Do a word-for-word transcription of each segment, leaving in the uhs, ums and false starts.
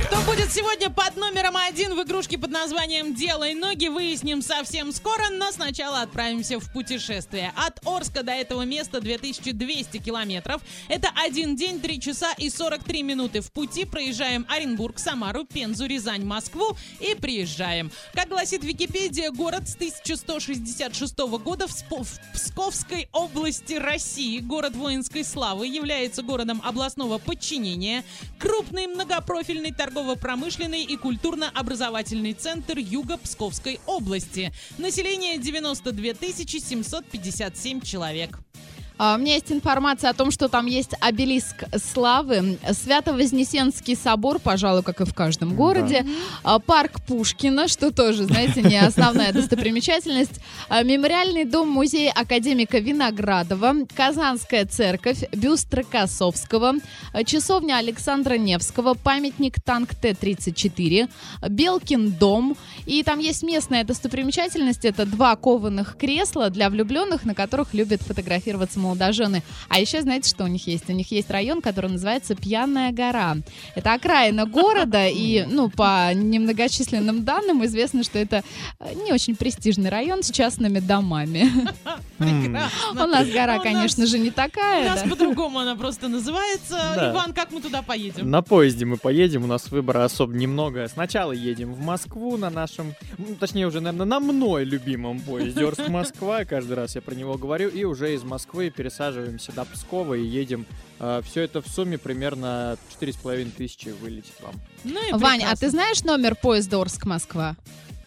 кто будет сегодня под номером один в игрушке под названием «Делай ноги», выясним совсем скоро, но сначала отправимся в путешествие. От Орска до этого места две тысячи двести километров. Это один день, три часа и сорок три минуты в пути. Проезжаем Оренбург, Самару, Пензу, Рязань, Москву и приезжаем. Как гласит Википедия, город с тысяча сто шестьдесят шестого года в Псковской области России. Город воинской славы, является городом областного подчинения, крупный многопрофильный торгово-промышленный и культурно-образовательный центр юга Псковской области. Население девяносто две тысячи семьсот пятьдесят семь человек. У меня есть информация о том, что там есть обелиск славы, Свято-Вознесенский собор, пожалуй, как и в каждом городе, да. Парк Пушкина, что тоже, знаете, не основная достопримечательность, мемориальный дом-музей академика Виноградова, Казанская церковь, бюст Рокоссовского, часовня Александра Невского, памятник танк Т тридцать четыре, Белкин дом. И там есть местная достопримечательность, это два кованых кресла для влюбленных, на которых любят фотографироваться молодожены. А еще знаете, что у них есть? У них есть район, который называется Пьяная Гора. Это окраина города, и, ну, по немногочисленным данным известно, что это не очень престижный район с частными домами. Прекрасно. У нас гора, конечно же, не такая. У нас по-другому она просто называется. Иван, как мы туда поедем? На поезде мы поедем, у нас выбора особо немного. Сначала едем в Москву на нашем, точнее уже, наверное, на мной любимом поезде Орск-Москва. Каждый раз я про него говорю, и уже из Москвы пересаживаемся до Пскова и едем. Все это в сумме примерно четыре с половиной тысячи вылетит вам. Ну и Вань, прекрасно. А ты знаешь номер поезда Орск-Москва?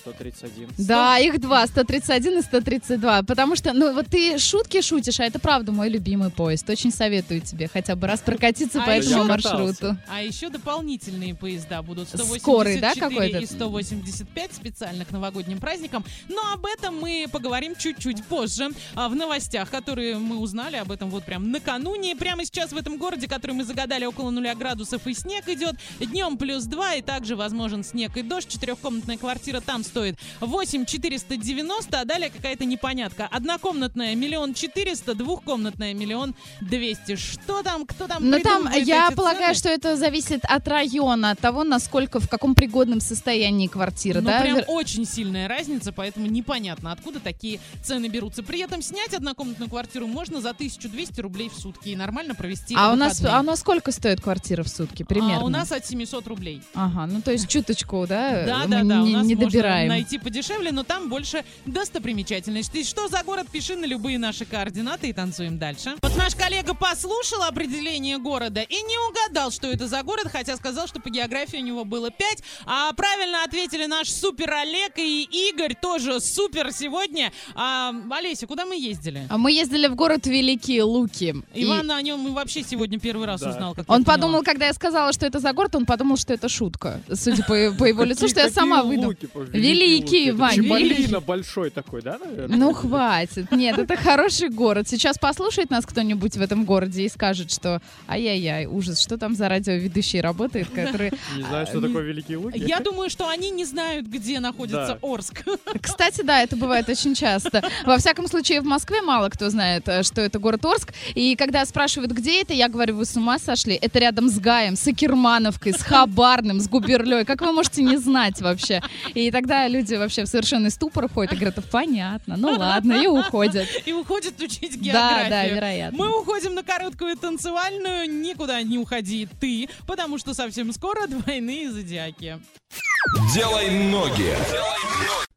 сто тридцать один. Да, их два, сто тридцать один и сто тридцать два. Потому что, ну вот ты шутки шутишь, а это правда мой любимый поезд. Очень советую тебе хотя бы раз прокатиться по этому маршруту. А еще дополнительные поезда будут сто восемьдесят четыре и сто восемьдесят пять специально к новогодним праздникам. Но об этом мы поговорим чуть-чуть позже в новостях, которые мы узнали об этом вот прям накануне. Прямо сейчас в этом городе, который мы загадали, около нуля градусов и снег идет. Днем плюс два и также возможен снег и дождь. Четырехкомнатная квартира там стоит восемь тысяч четыреста девяносто, а далее какая-то непонятка. Однокомнатная миллион четыреста, двухкомнатная миллион двести. Что там, кто там? Ну там, я полагаю, цены? Что это зависит от района, от того, насколько, в каком пригодном состоянии квартира. Ну да? Прям очень сильная разница, поэтому непонятно, откуда такие цены берутся. При этом снять однокомнатную квартиру можно за тысячу двести рублей в сутки и нормально провести. А у нас, а у нас сколько стоит квартира в сутки примерно? А у нас от семьсот рублей. Ага, ну то есть чуточку, да? Да, да, да. Не добираем. Найти подешевле, но там больше достопримечательностей. Что за город? Пиши на любые наши координаты и танцуем дальше. Вот наш коллега послушал определение города и не угадал, что это за город, хотя сказал, что по географии у него было пять. А правильно ответили наш супер Олег и Игорь, тоже супер сегодня. А, Олеся, куда мы ездили? Мы ездили в город Великие Луки. Иван и... о нем вообще сегодня первый раз да. узнал. Как он подумал, когда я сказала, что это за город, он подумал, что это шутка. Судя по его лицу, что я сама выдумала. Великий, Вань. Чемалина большой такой, да, наверное? Ну, хватит. Нет, это хороший город. Сейчас послушает нас кто-нибудь в этом городе и скажет, что ай-яй-яй, ужас, что там за радиоведущий работает, который... Не знаю, что такое Великие Луки. Я думаю, что они не знают, где находится Орск. Кстати, да, это бывает очень часто. Во всяком случае, в Москве мало кто знает, что это город Орск. И когда спрашивают, где это, я говорю, вы с ума сошли? Это рядом с Гаем, с Акермановкой, с Хабарным, с Губерлёй. Как вы можете не знать вообще? И тогда люди вообще в совершенный ступор ходят и говорят, понятно, ну ладно, и уходят. И уходят учить географию. Да, да, вероятно. Мы уходим на короткую танцевальную, никуда не уходи ты, потому что совсем скоро двойные зодиаки. Делай ноги. Делай ноги.